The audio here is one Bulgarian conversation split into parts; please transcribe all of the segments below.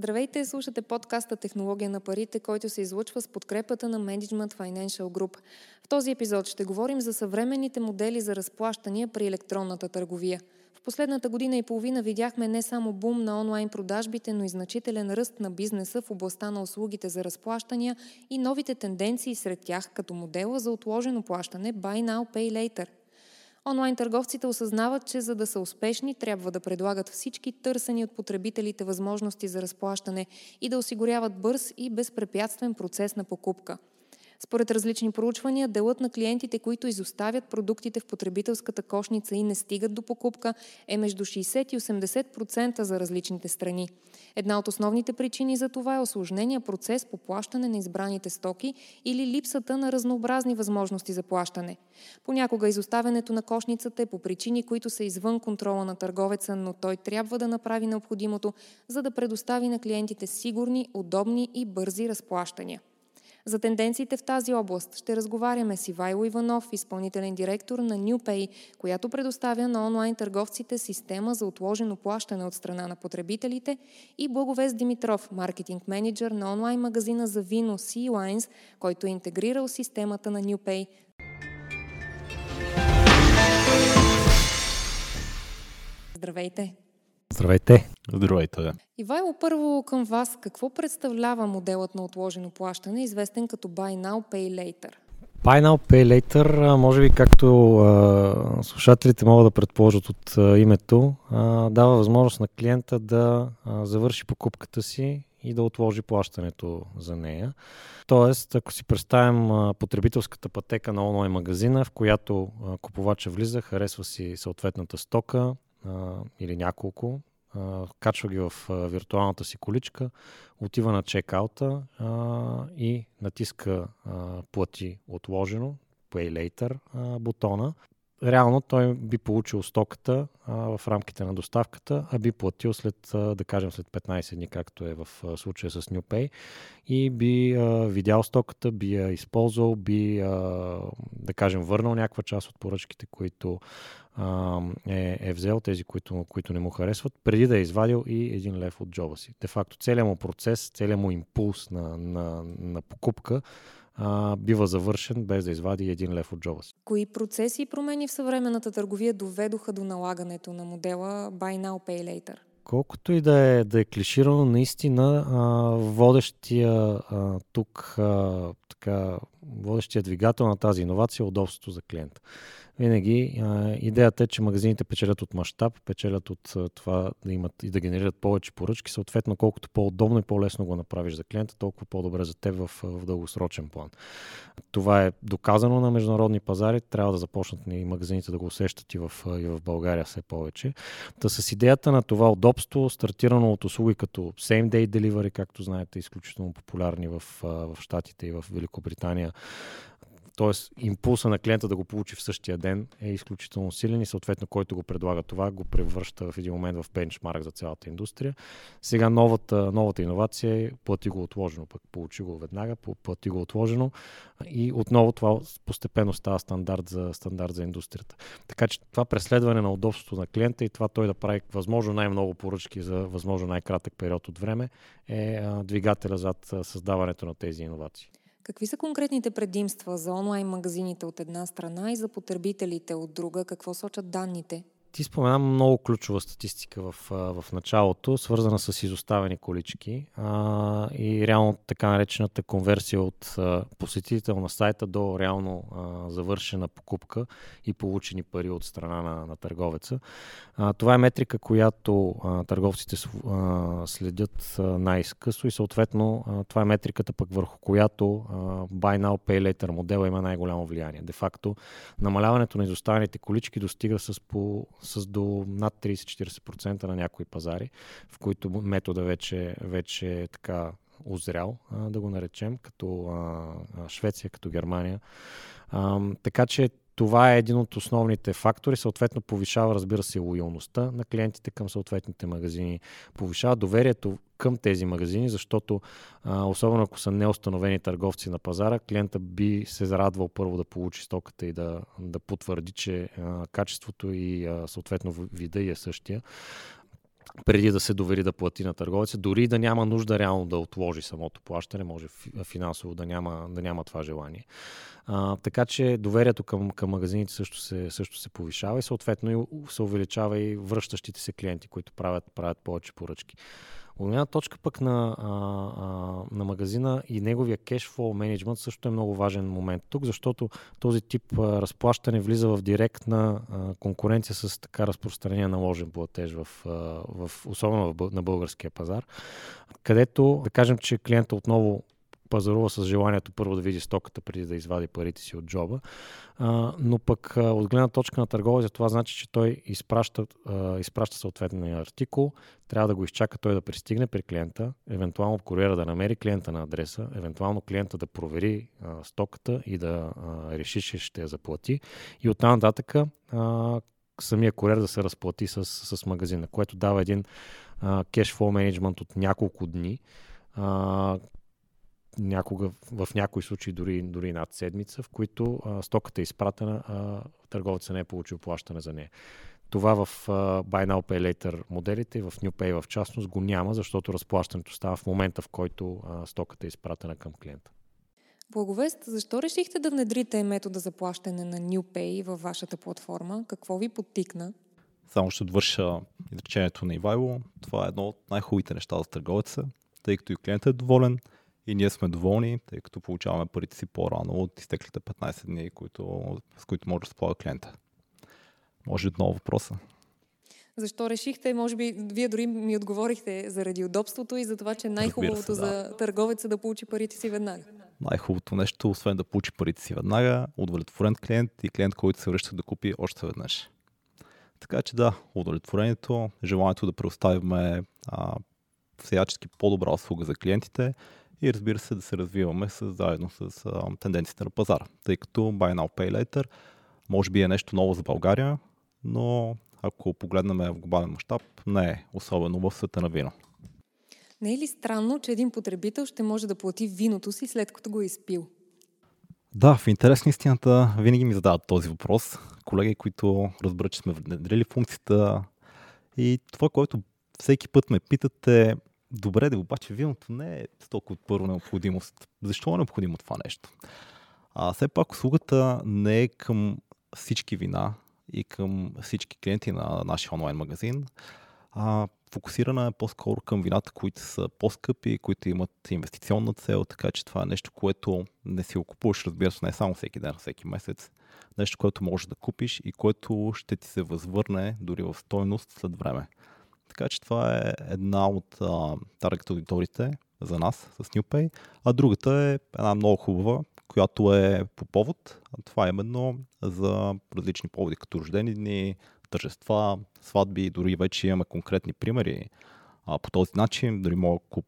Здравейте, слушате подкаста «Технология на парите», който се излъчва с подкрепата на Management Financial Group. В този епизод ще говорим за съвременните модели за разплащания при електронната търговия. В последната година и половина видяхме не само бум на онлайн продажбите, но и значителен ръст на бизнеса в областта на услугите за разплащания и новите тенденции сред тях, като модела за отложено плащане «Buy now, pay later». Онлайн търговците осъзнават, че за да са успешни, трябва да предлагат всички търсени от потребителите възможности за разплащане и да осигуряват бърз и безпрепятствен процес на покупка. Според различни проучвания, делът на клиентите, които изоставят продуктите в потребителската кошница и не стигат до покупка, е между 60 и 80% за различните страни. Една от основните причини за това е усложнения процес по плащане на избраните стоки или липсата на разнообразни възможности за плащане. Понякога изоставянето на кошницата е по причини, които са извън контрола на търговеца, но той трябва да направи необходимото, за да предостави на клиентите сигурни, удобни и бързи разплащания. За тенденциите в тази област ще разговаряме с Ивайло Иванов, изпълнителен директор на NewPay, която предоставя на онлайн търговците система за отложено плащане от страна на потребителите, и Благовест Димитров, маркетинг менеджер на онлайн магазина за вино SeeWines, който е интегрирал системата на NewPay. Здравейте! Здравейте! Здравейте! Ивайло, първо към вас. Какво представлява моделът на отложено плащане, известен като Buy now, pay later? Buy now, pay later, може би, както слушателите могат да предположат от името, дава възможност на клиента да завърши покупката си и да отложи плащането за нея. Тоест, ако си представим потребителската пътека на онлайн магазина, в която купувача влиза, харесва си съответната стока, или няколко, качва ги в виртуалната си количка, отива на чекаута и натиска плати отложено, pay later бутона. Реално той би получил стоката в рамките на доставката, а би платил след 15 дни, както е в случая с NewPay, и би видял стоката, би я използвал, би, върнал някаква част от поръчките, които е взел, тези, които не му харесват, преди да е извадил и 1 лев от джоба си. Де факто целият му процес, целият му импулс на покупка бива завършен, без да извади 1 лев от джоба си. Кои процеси и промени в съвременната търговия доведоха до налагането на модела Buy now, pay later? Колкото и да е клиширано, наистина водещия двигател на тази иновация е удобството за клиента. Винаги идеята е, че магазините печелят от мащаб, печелят от това да имат и да генерират повече поръчки. Съответно, колкото по-удобно и по-лесно го направиш за клиента, толкова по-добре за теб в дългосрочен план. Това е доказано на международни пазари. Трябва да започнат и магазините да го усещат и в България все повече. Та с идеята на това удобство, стартирано от услуги като Same Day Delivery, както знаете, изключително популярни в Щатите и в Великобритания, т.е. импулса на клиента да го получи в същия ден е изключително силен и съответно който го предлага това, го превръща в един момент в бенчмарк за цялата индустрия. Сега новата иновация е плати го отложено, пък получи го веднага, плати го отложено, и отново това постепенно става стандарт за индустрията. Така че това преследване на удобството на клиента и това той да прави възможно най-много поръчки за възможно най-кратък период от време е двигателя зад създаването на тези иновации. Какви са конкретните предимства за онлайн магазините от една страна и за потребителите от друга? Какво сочат данните? Ти спомена много ключова статистика в началото, свързана с изоставени колички и реално така наречената конверсия от посетител на сайта до реално завършена покупка и получени пари от страна на търговеца. Това е метрика, която търговците следят най-скъсо и съответно това е метриката, пък върху която Buy now, pay later модела има най-голямо влияние. Де факто намаляването на изоставените колички достига с до над 30-40% на някои пазари, в които метода вече е така озрял, да го наречем, като Швеция, като Германия. Така че това е един от основните фактори, съответно повишава, разбира се, лоялността на клиентите към съответните магазини, повишава доверието към тези магазини, защото особено ако са неустановени търговци на пазара, клиента би се зарадвал първо да получи стоката и да потвърди, че качеството и съответно вида е същия. преди да се довери да плати на търговеца, дори да няма нужда реално да отложи самото плащане, може финансово да няма това желание. Така че доверието към магазините също се повишава и съответно се увеличава и връщащите се клиенти, които правят повече поръчки. От една точка пък на магазина и неговия кешфлоу менеджмент също е много важен момент тук, защото този тип разплащане влиза в директна конкуренция с така разпространения наложен платеж, особено на българския пазар, където да кажем, че клиента отново пазарува с желанието първо да види стоката преди да извади парите си от джоба. Но пък от гледна точка на търговеца това значи, че той изпраща съответния артикул, трябва да го изчака той да пристигне при клиента, евентуално куриера да намери клиента на адреса, евентуално клиента да провери стоката и да реши, че ще я заплати. И оттам нататък самия куриер да се разплати с магазина, което дава един кешфлоу менеджмент от няколко дни, някога, в някои случаи дори над седмица, в които стоката е изпратена, търговецът не е получил плащане за нея. Това в Buy now, pay later моделите и в NewPay в частност го няма, защото разплащането става в момента, в който стоката е изпратена към клиента. Благовест, защо решихте да внедрите метода за плащане на NewPay във вашата платформа? Какво ви подтикна? Само ще довърша изречението на Ивайло. Това е едно от най-хубавите неща за търговеца, тъй като и клиентът е доволен, и ние сме доволни, тъй като получаваме парите си по-рано от изтеклите 15 дни, с които може да разполага клиента. Може отново въпроса. Защо решихте? Може би вие дори ми отговорихте заради удобството и за това, че най-хубавото за търговеца да получи парите си веднага. Най-хубавото нещо, освен да получи парите си веднага, удовлетворен клиент и клиент, който се връща да купи още веднъж. Така че да, удовлетворението, желанието да предоставим всячески по-добра услуга за клиентите, и разбира се да се развиваме заедно с тенденцията на пазара, тъй като Buy now, pay later може би е нещо ново за България, но ако погледнем в глобален мащаб, не е особено в света на вино. Не е ли странно, че един потребител ще може да плати виното си след като го е изпил? Да, в интерес на истината винаги ми задават този въпрос. Колеги, които разбират, че сме внедрили функцията и това, което всеки път ме питат е: добре, да, обаче виното не е толкова от първа необходимост. Защо е необходимо това нещо? Все пак услугата не е към всички вина и към всички клиенти на нашия онлайн магазин. Фокусирана е по-скоро към вината, които са по-скъпи, които имат инвестиционна цел, така че това е нещо, което не си го купуваш, разбира се, не само всеки ден, всеки месец. Нещо, което можеш да купиш и което ще ти се възвърне дори в стойност след време. Така че това е една от таргет аудиториите за нас с NewPay, а другата е една много хубава, която е по повод. Това е именно за различни поводи, като рождени дни, тържества, сватби, дори вече имаме конкретни примери. По този начин, дори мога куп,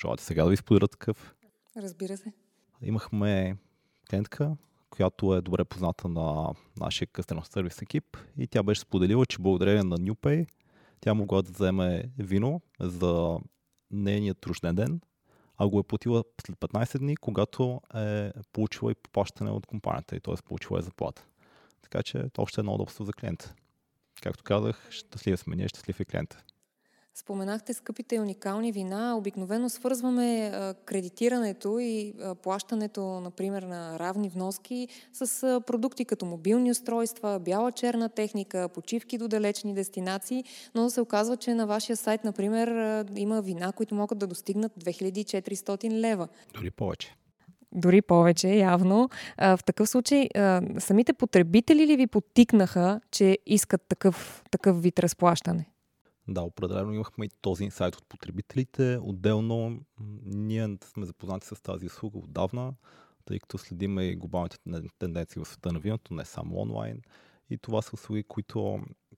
желаете сега да ви споделя такъв. Разбира се. Имахме клиентка, която е добре позната на нашия къстен сервис екип и тя беше споделила, че благодарение на NewPay тя могла да вземе вино за нейният рожден ден, а го е платила след 15 дни, когато е получила и плащане от компанията, и т.е. получила е заплата. Така че това още е едно удобство за клиента. Както казах, щастлив сме ние, щастлив и клиента. Споменахте скъпите и уникални вина. Обикновено свързваме кредитирането и плащането, например, на равни вноски с продукти като мобилни устройства, бяла-черна техника, почивки до далечни дестинации, но се оказва, че на вашия сайт, например, има вина, които могат да достигнат 2400 лева. Дори повече. Дори повече, явно. В такъв случай, самите потребители ли ви подтикнаха, че искат такъв вид разплащане? Да, определено имахме и този инсайт от потребителите. Отделно ние сме запознати с тази услуга отдавна, тъй като следим и глобалните тенденции в света на виното, не само онлайн. И това са услуги,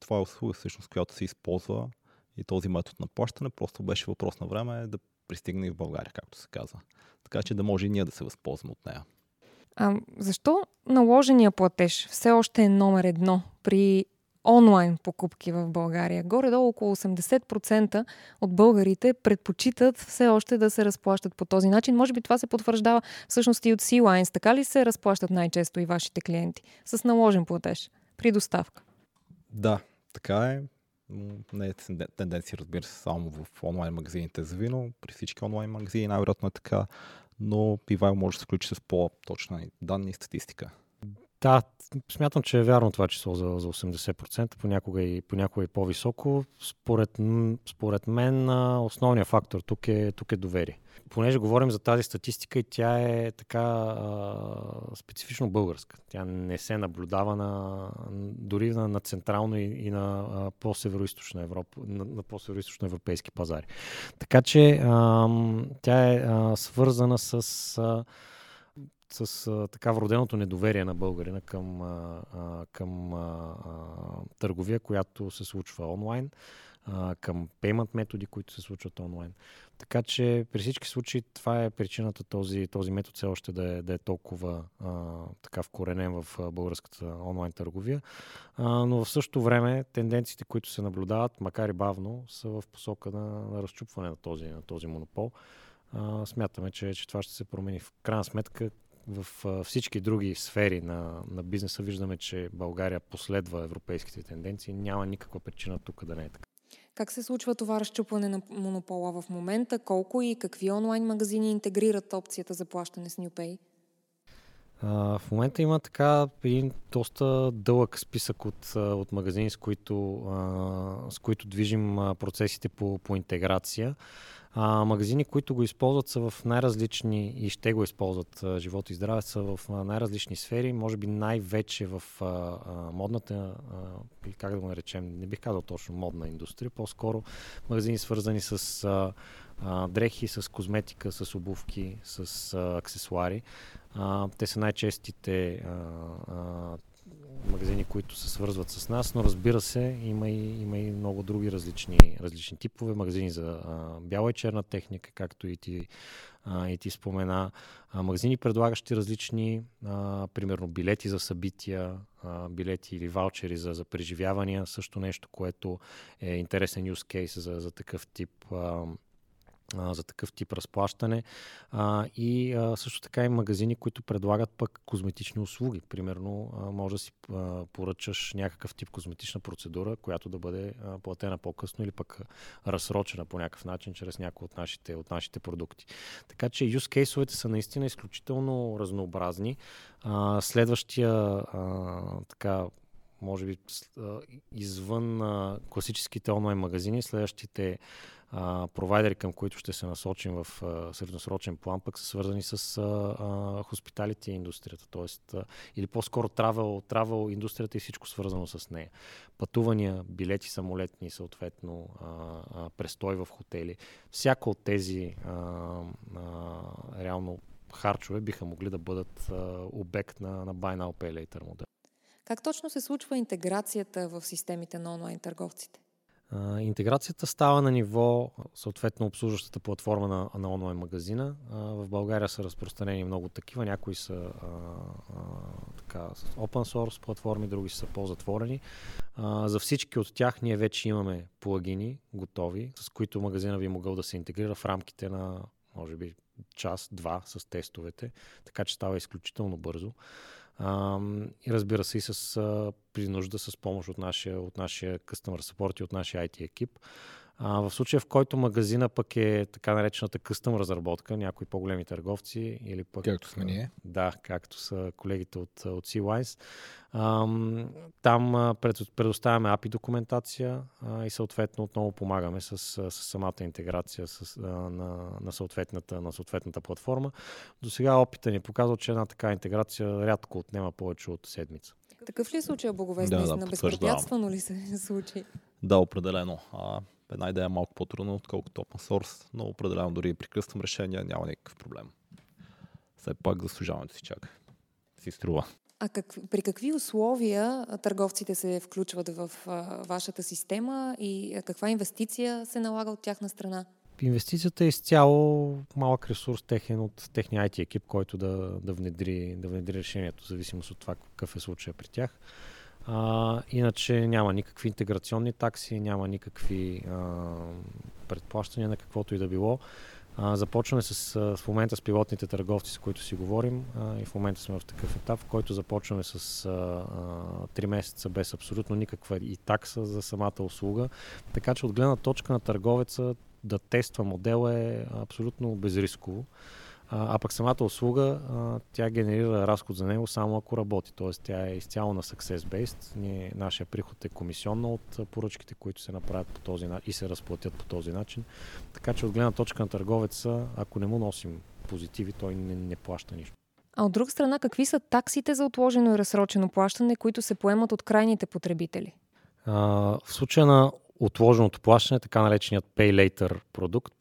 това е услуга всъщност, която се използва и този метод на плащане. Просто беше въпрос на време да пристигне и в България, както се казва. Така че да може и ние да се възползваме от нея. Защо наложения платеж все още е номер едно при онлайн покупки в България? Горе-долу около 80% от българите предпочитат все още да се разплащат по този начин. Може би това се потвърждава всъщност и от SeeWines. Така ли се разплащат най-често и вашите клиенти? С наложен платеж при доставка? Да, така е. Не е тенденция, разбира се, само в онлайн магазините за вино, при всички онлайн магазини най-вероятно е така, но Ивайло може да се включи с по-точна данни и статистика. Да, смятам, че е вярно това число за 80%, понякога и по-високо. Според мен основният фактор тук е доверие. Понеже говорим за тази статистика и тя е така специфично българска. Тя не се наблюдава дори на централно и на по-североизточна Европа, на по-североизточно европейски пазари. Така че тя е свързана с така вроденото недоверие на българина към търговия, която се случва онлайн, към пеймент методи, които се случват онлайн. Така че при всички случаи това е причината този метод все още да е толкова така вкоренен в българската онлайн търговия. Но в същото време тенденциите, които се наблюдават, макар и бавно, са в посока на разчупване на този монопол. Смятаме, че това ще се промени. В крайна сметка, в всички други сфери на бизнеса виждаме, че България последва европейските тенденции. Няма никаква причина тук да не е така. Как се случва това разчупване на монопола в момента? Колко и какви онлайн магазини интегрират опцията за плащане с NewPay? В момента има така един доста дълъг списък от магазини, с които движим процесите по интеграция. Магазини, които го използват, са в най-различни и ще го използват живот и здраве, са в най-различни сфери, може би най-вече в модната, как да го наречем, не бих казал точно модна индустрия, по-скоро магазини свързани с дрехи, с козметика, с обувки, с аксесуари. Те са най-честите магазини, които се свързват с нас, но разбира се, има и много други различни типове. Магазини за бяла и черна техника, както и ти спомена. Магазини, предлагащи различни, примерно билети за събития, билети или ваучери за преживявания, също нещо, което е интересен use case за такъв тип разплащане, и също така и магазини, които предлагат пък козметични услуги. Примерно може да си поръчаш някакъв тип козметична процедура, която да бъде платена по-късно или пък разсрочена по някакъв начин чрез някои от нашите продукти. Така че юз кейсовете са наистина изключително разнообразни. Следващия така, може би извън класическите онлайн магазини, следващите провайдери, към които ще се насочим в средносрочен план, пък са свързани с хоспиталите и индустрията, т.е. или по-скоро travel индустрията и всичко свързано с нея. Пътувания, билети самолетни, съответно престой в хотели. Всяко от тези реално харчове биха могли да бъдат обект на Buy now, pay later модел. Как точно се случва интеграцията в системите на онлайн търговците? Интеграцията става на ниво, съответно, обслужващата платформа на онлайн магазина. В България са разпространени много такива. Някои са с open source платформи, други са по-затворени. За всички от тях ние вече имаме плагини готови, с които магазина би могъл да се интегрира в рамките на, може би, час-два с тестовете, така че става изключително бързо. И разбира се, и при нужда с помощ от нашия Customer Support и от нашия IT екип. В случая, в който магазина пък е така наречената къстъм разработка, някои по-големи търговци или пък... Както сме ние. Да, както са колегите от SeeWines. Там предоставяме API документация и съответно отново помагаме с самата интеграция на съответната платформа. До сега опита ни показва, че една така интеграция рядко отнема повече от седмица. Такъв ли е случай, Благовест? Да, безпрепятствено ли се случи? Да, определено. Една идея е малко по-трудна, отколкото open source, но определено дори и при кръстъм решение няма никакъв проблем. Все пак заслужаването си чака. Си струва. А при какви условия търговците се включват в вашата система и каква инвестиция се налага от тяхна страна? Инвестицията е изцяло малък ресурс техен от техния IT екип, който да внедри решението, в зависимост от това какъв е случая при тях. Иначе няма никакви интеграционни такси, няма никакви предплащания на каквото и да било. Започваме в момента с пилотните търговци, с които си говорим, и в момента сме в такъв етап, в който започваме с 3 месеца без абсолютно никаква и такса за самата услуга. Така че от гледна точка на търговеца да тества модела е абсолютно безрисково. А пък самата услуга, тя генерира разход за него само ако работи. Тоест тя е изцяло на success-based. Нашия приход е комисионна от поръчките, които се направят по този начин и се разплатят по този начин. Така че от гледна точка на търговеца, ако не му носим позитиви, той не плаща нищо. А от друга страна, какви са таксите за отложено и разсрочено плащане, които се поемат от крайните потребители? В случая на отложеното плащане, така нареченият pay later продукт,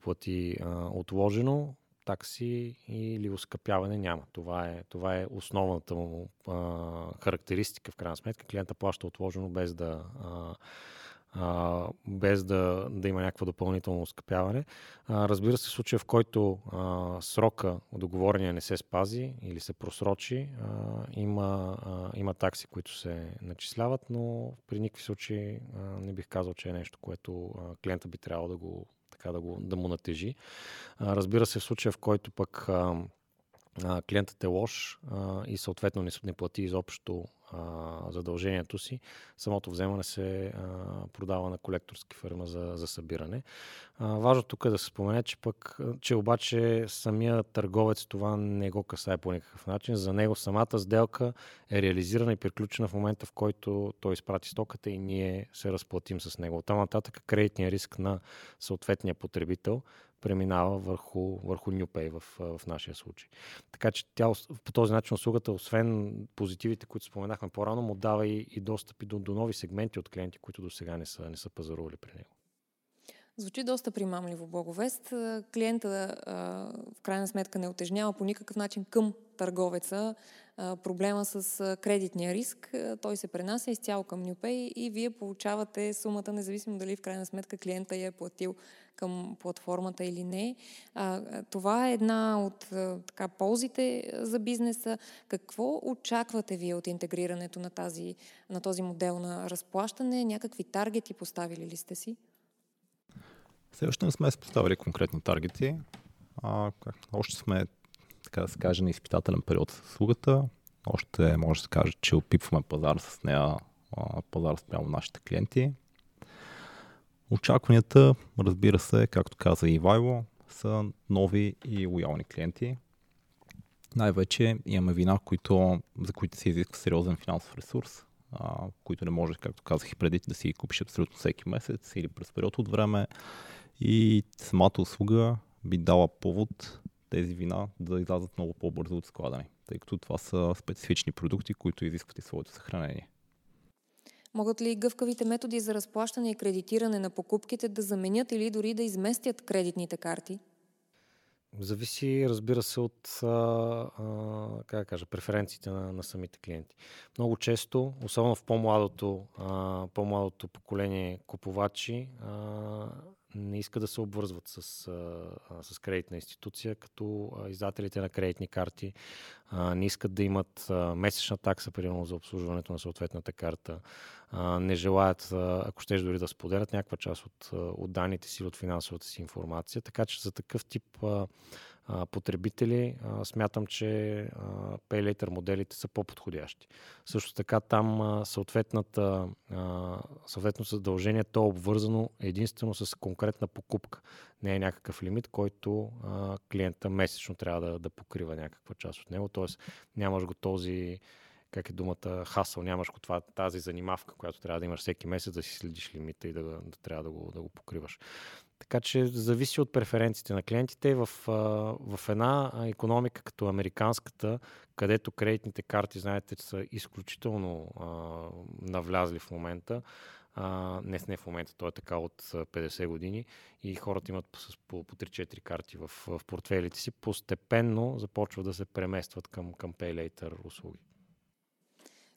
плати отложено, такси или оскъпяване няма. Това е основната му характеристика. В крайна сметка клиента плаща отложено без да има някакво допълнително оскъпяване. Разбира се, в случая, в който срока договорения не се спази или се просрочи, има такси, които се начисляват, но при никакви случаи не бих казал, че е нещо, което клиента би трябвало да му натежи. Разбира се, в случая, в който пък клиентът е лош и съответно не плати изобщо задължението си, самото вземане се продава на колекторски фирма за събиране. Важно тук е да се спомене, че обаче самия търговец това не го касае по никакъв начин. За него самата сделка е реализирана и приключена в момента, в който той изпрати стоката и ние се разплатим с него. Оттам нататък кредитният риск на съответния потребител преминава върху NewPay в нашия случай. Така че по този начин услугата, освен позитивите, които споменахме по-рано, му дава и достъпи до нови сегменти от клиенти, които до сега не са пазарували при него. Звучи доста примамливо, Благовест. Клиента в крайна сметка не утежнява по никакъв начин към търговеца проблема с кредитния риск. Той се пренася изцяло към NewPay и вие получавате сумата, независимо дали в крайна сметка клиента я е платил към платформата или не. Това е една от ползите за бизнеса. Какво очаквате вие от интегрирането на този модел на разплащане? Някакви таргети поставили ли сте си? Все още не сме поставили конкретни таргети. Още сме, така да се каже, на изпитателен период с услугата. Още може да се каже, че опипваме пазар с нея, пазар спрямо нашите клиенти. Очакванията, разбира се, както каза и Ивайло, са нови и лоялни клиенти. Най-вече имаме вина, за които се изисква сериозен финансов ресурс, които не може, както казах и преди, да си ги купиш абсолютно всеки месец или през период от време. И самата услуга би дала повод тези вина да излязат много по-бързо от складане, тъй като това са специфични продукти, които изискват и своето съхранение. Могат ли гъвкавите методи за разплащане и кредитиране на покупките да заменят или дори да изместят кредитните карти? Зависи, разбира се, от преференциите на самите клиенти. Много често, особено в по-младото поколение купувачи, не иска да се обвързват с кредитна институция, като издателите на кредитни карти не искат да имат месечна такса, примерно, за обслужването на съответната карта. Не желаят, ако щеш дори да споделят някаква част от данните си или от финансовата си информация. Така че за такъв тип потребители смятам, че pay later моделите са по-подходящи. Също така там съответно задължението е обвързано единствено с конкретна покупка. Не е някакъв лимит, който клиента месечно трябва да покрива някаква част от него. Тоест нямаш го този, как е думата, хасъл, нямаш го тази занимавка, която трябва да имаш всеки месец, да си следиш лимита и да трябва да го покриваш. Така че зависи от преференциите на клиентите. В една икономика като американската, където кредитните карти, знаете, са изключително навлязли в момента, не в момента, той е така от 50 години и хората имат по 3-4 карти в портфейлите си, постепенно започват да се преместват към pay later услуги.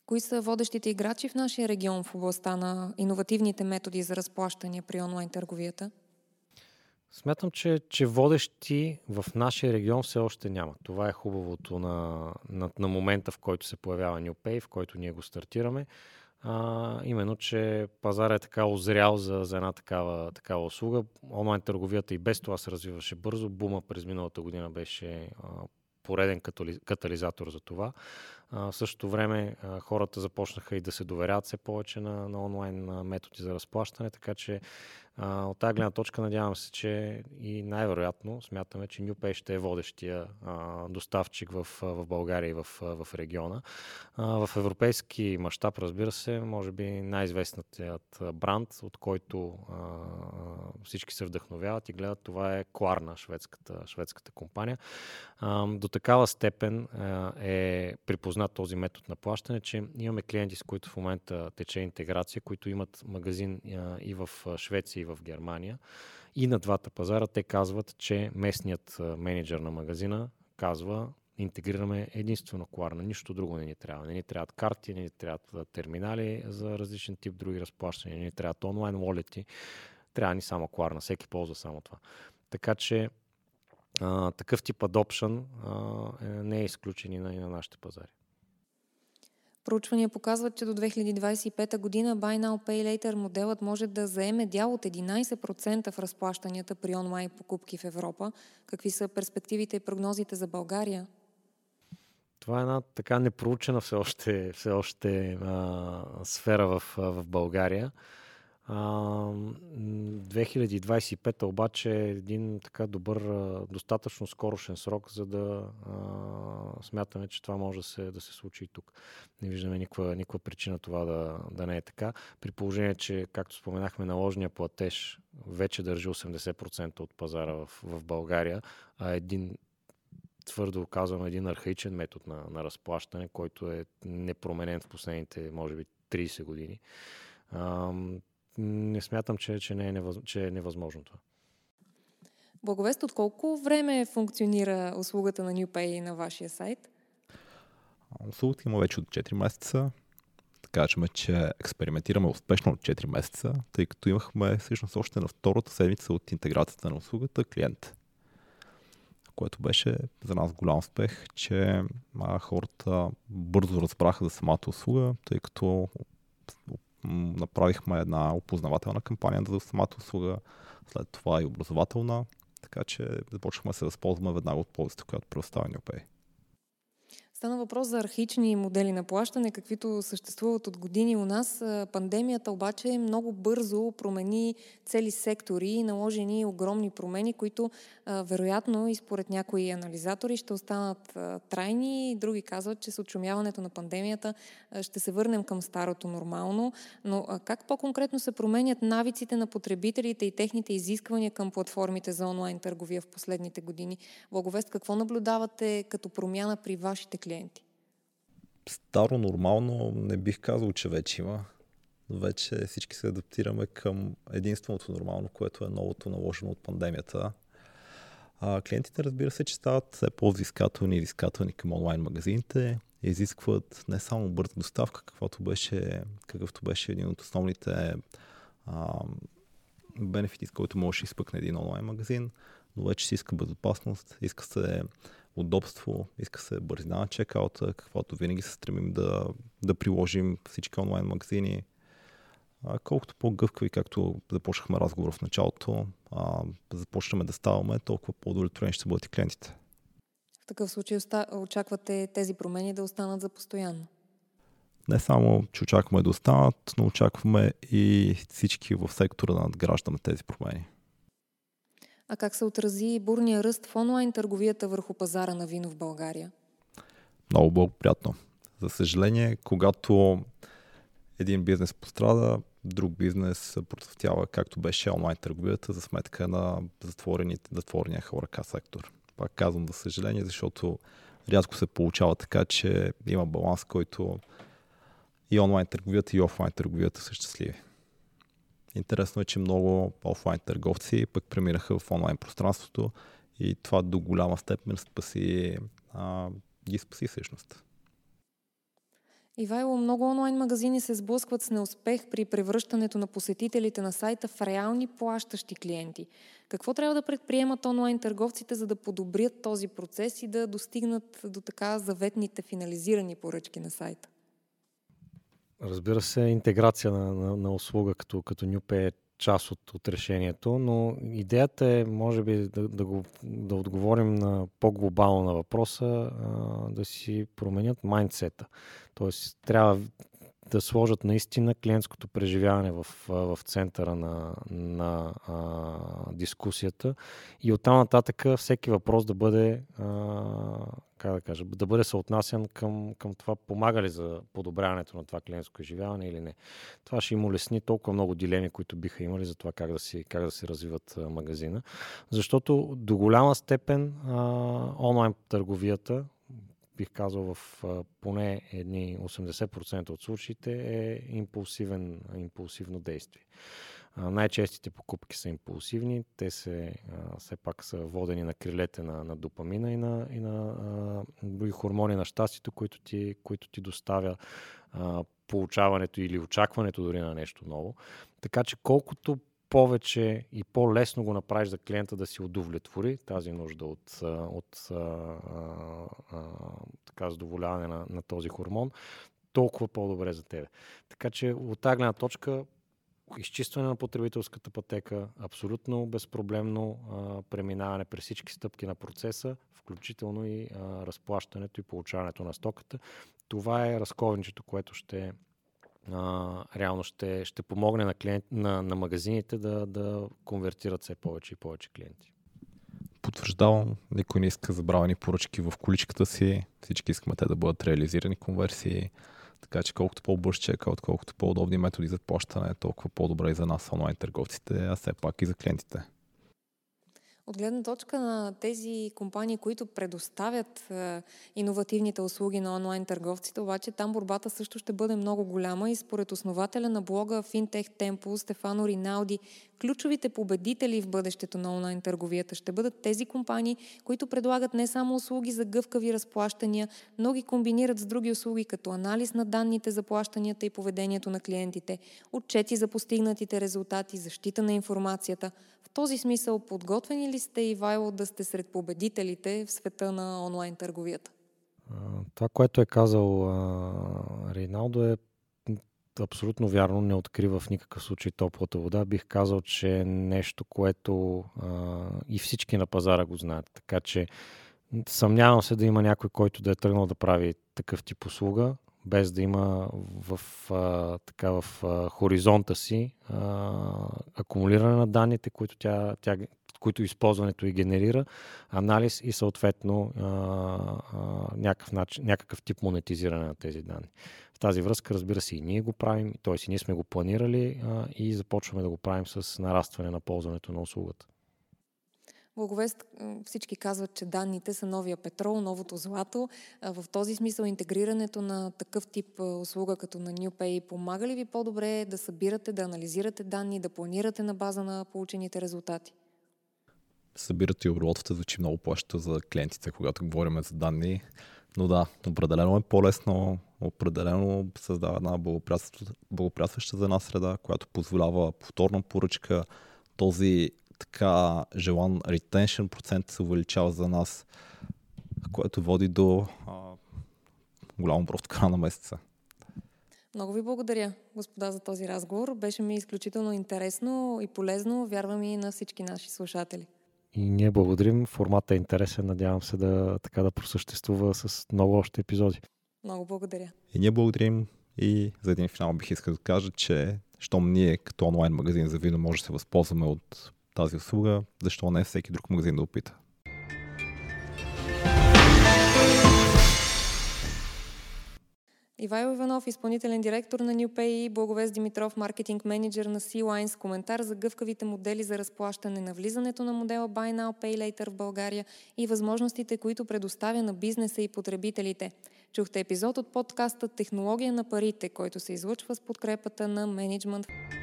Кои са водещите играчи в нашия регион в областта на иновативните методи за разплащане при онлайн търговията? Смятам, че водещи в нашия регион все още няма. Това е хубавото на момента, в който се появява NewPay, в който ние го стартираме. Именно, че пазар е така озрял за една такава услуга. Онлайн търговията и без това се развиваше бързо. Бума през миналата година беше пореден катализатор за това. В същото време хората започнаха и да се доверят все повече на онлайн методи за разплащане, така че от тази гледна точка надявам се, че и най-вероятно смятаме, че NewPay ще е водещия доставчик в България и в региона. В европейски мащаб, разбира се, може би най-известният бранд, от който всички се вдъхновяват и гледат, това е Klarna, шведската компания. До такава степен е припознат този метод на плащане, че имаме клиенти, с които в момента тече интеграция, които имат магазин и в Швеция, и в Германия. И на двата пазара те казват, че местният менеджер на магазина казва: интегрираме единствено Klarna, нищо друго не ни трябва. Не ни трябват карти, не ни трябват терминали за различен тип други разплащания, не ни трябват онлайн wallet-и, трябва ни само Klarna, всеки ползва само това. Така че такъв тип adoption не е изключен и на нашите пазари. Проучвания показват, че до 2025 година Buy now, pay later моделът може да заеме дял от 11% в разплащанията при онлайн покупки в Европа. Какви са перспективите и прогнозите за България? Това е една така непроучена все още сфера в България. 2025 обаче е един така добър, достатъчно скорошен срок, за да смятаме, че това може да се случи и тук. Не виждаме никаква причина това да не е така. При положение, че, както споменахме, наложния платеж вече държи 80% от пазара в България, а един, твърдо казвам, един архаичен метод на разплащане, който е непроменен в последните, може би, 30 години. Не смятам, че е невъзможно това. Благовест, от колко време функционира услугата на NewPay на вашия сайт? Услугата има вече от 4 месеца. Да кажем, че експериментираме успешно от 4 месеца, тъй като имахме всъщност още на втората седмица от интеграцията на услугата клиент. Което беше за нас голям успех, че хората бързо разбраха за самата услуга, тъй като направихме една опознавателна кампания за самата услуга, след това и образователна, така че започнахме да се възползваме веднага от ползата, която предоставя NewPay. Стана въпрос за архаични модели на плащане, каквито съществуват от години у нас. Пандемията обаче много бързо промени цели сектори и наложени огромни промени, които вероятно и според някои анализатори ще останат трайни. Други казват, че с отшумяването на пандемията ще се върнем към старото нормално. Но как по-конкретно се променят навиците на потребителите и техните изисквания към платформите за онлайн търговия в последните години? Благовест, какво наблюдавате като промяна при вашите клиенти? Старо нормално не бих казал, че вече има. Вече всички се адаптираме към единственото нормално, което е новото наложено от пандемията. Клиентите, разбира се, че стават все по-взискателни и изискателни към онлайн магазините. Изискват не само бърза доставка, какъвто беше един от основните бенефити, с който можеш да изпъкне един онлайн магазин, но вече се иска безопасност, иска се удобство, иска се бързина на чекаута, каквото винаги се стремим да приложим всички онлайн магазини. Колкото по-гъвкави, както започнахме разговор в началото, започнем да ставаме, толкова по-удовлетворени ще бъдат и клиентите. В такъв случай очаквате тези промени да останат за постоянно? Не само, че очакваме да останат, но очакваме и всички в сектора да надграждаме тези промени. А как се отрази бурния ръст в онлайн търговията върху пазара на вино в България? Много благоприятно. За съжаление, когато един бизнес пострада, друг бизнес процъфтява, както беше онлайн търговията, за сметка на затворения хлорка сектор. Пак казвам за съжаление, защото рядко се получава така, че има баланс, който и онлайн търговията, и офлайн търговията са щастливи. Интересно е, че много офлайн търговци пък преминаха в онлайн пространството и това до голяма степен ги спаси всъщност. Ивайло, много онлайн магазини се сблъскват с неуспех при превръщането на посетителите на сайта в реални плащащи клиенти. Какво трябва да предприемат онлайн търговците, за да подобрят този процес и да достигнат до така заветните финализирани поръчки на сайта? Разбира се, интеграция на услуга като NewPay е част от решението, но идеята е, може би, да отговорим на по-глобално на въпроса, да си променят майндсета. Тоест, трябва да сложат наистина клиентското преживяване в центъра на дискусията и оттам нататък всеки въпрос да бъде, да бъде съотнасян към това помага ли за подобряването на това клиентско изживяване или не. Това ще им улесни толкова много дилеми, които биха имали за това как да се развиват магазина. Защото до голяма степен онлайн търговията, бих казал в поне едни 80% от случаите, е импулсивно действие. Най-честите покупки са импулсивни, те все пак са водени на крилете на допамина и на хормони на щастието, които ти доставя получаването или очакването дори на нещо ново. Така че колкото повече и по-лесно го направиш за клиента да си удовлетвори тази нужда от задоволяване на този хормон, толкова по-добре за тебе. Така че от тази гледна точка изчистване на потребителската пътека, абсолютно безпроблемно преминаване през всички стъпки на процеса, включително и разплащането и получаването на стоката. Това е разковничето, което ще реално ще помогне на магазините да конвертират все повече и повече клиенти. Потвърждавам, никой не иска забравени поръчки в количката си, всички искаме те да бъдат реализирани конверсии, така че колкото по-бърз чека, отколкото по-удобни методи за плащане, толкова по-добре и за нас онлайн търговците, а все пак и за клиентите. От гледна точка на тези компании, които предоставят иновативните услуги на онлайн търговците, обаче там борбата също ще бъде много голяма и според основателя на блога Fintech Tempo Стефано Риналди, ключовите победители в бъдещето на онлайн търговията ще бъдат тези компании, които предлагат не само услуги за гъвкави разплащания, но ги комбинират с други услуги като анализ на данните за плащанията и поведението на клиентите, отчети за постигнатите резултати, защита на информацията. В този смисъл, подготвени ли сте, Ивайло, да сте сред победителите в света на онлайн търговията? Това, което е казал Рейналдо, е абсолютно вярно, не открива в никакъв случай топлата вода. Бих казал, че е нещо, което и всички на пазара го знаят. Така че съмнявам се да има някой, който да е тръгнал да прави такъв тип услуга, без да има в хоризонта си акумулиране на данните, които които използването и генерира, анализ и съответно някакъв тип монетизиране на тези данни. В тази връзка, разбира се, и ние го правим, т.е. и ние сме го планирали и започваме да го правим с нарастване на ползването на услугата. Благовест, всички казват, че данните са новия петрол, новото злато. В този смисъл интегрирането на такъв тип услуга като на NewPay помага ли ви по-добре да събирате, да анализирате данни, да планирате на база на получените резултати? Събирате и обработвате, звучи много плащо за клиентите, когато говорим за данни. Но да, определено е по-лесно, определено създава една благоприятстваща за една среда, която позволява повторна поръчка. Този така желан retention процент се увеличава за нас, което води до голямо оборот в края на месеца. Много ви благодаря, господа, за този разговор. Беше ми изключително интересно и полезно, вярвам и на всички наши слушатели. И ние благодарим. Формата е интересен. Надявам се да просъществува с много още епизоди. Много благодаря. И ние благодарим. И за един финал бих искал да кажа, че щом ние като онлайн магазин за вино може да се възползваме от тази услуга, защо не всеки друг магазин да опита. Ивайло Иванов, изпълнителен директор на NewPay, и Благовест Димитров, маркетинг менеджер на SeeWines, коментар за гъвкавите модели за разплащане, на влизането на модела Buy now, pay later в България и възможностите, които предоставя на бизнеса и потребителите. Чухте епизод от подкаста Технология на парите, който се излъчва с подкрепата на Management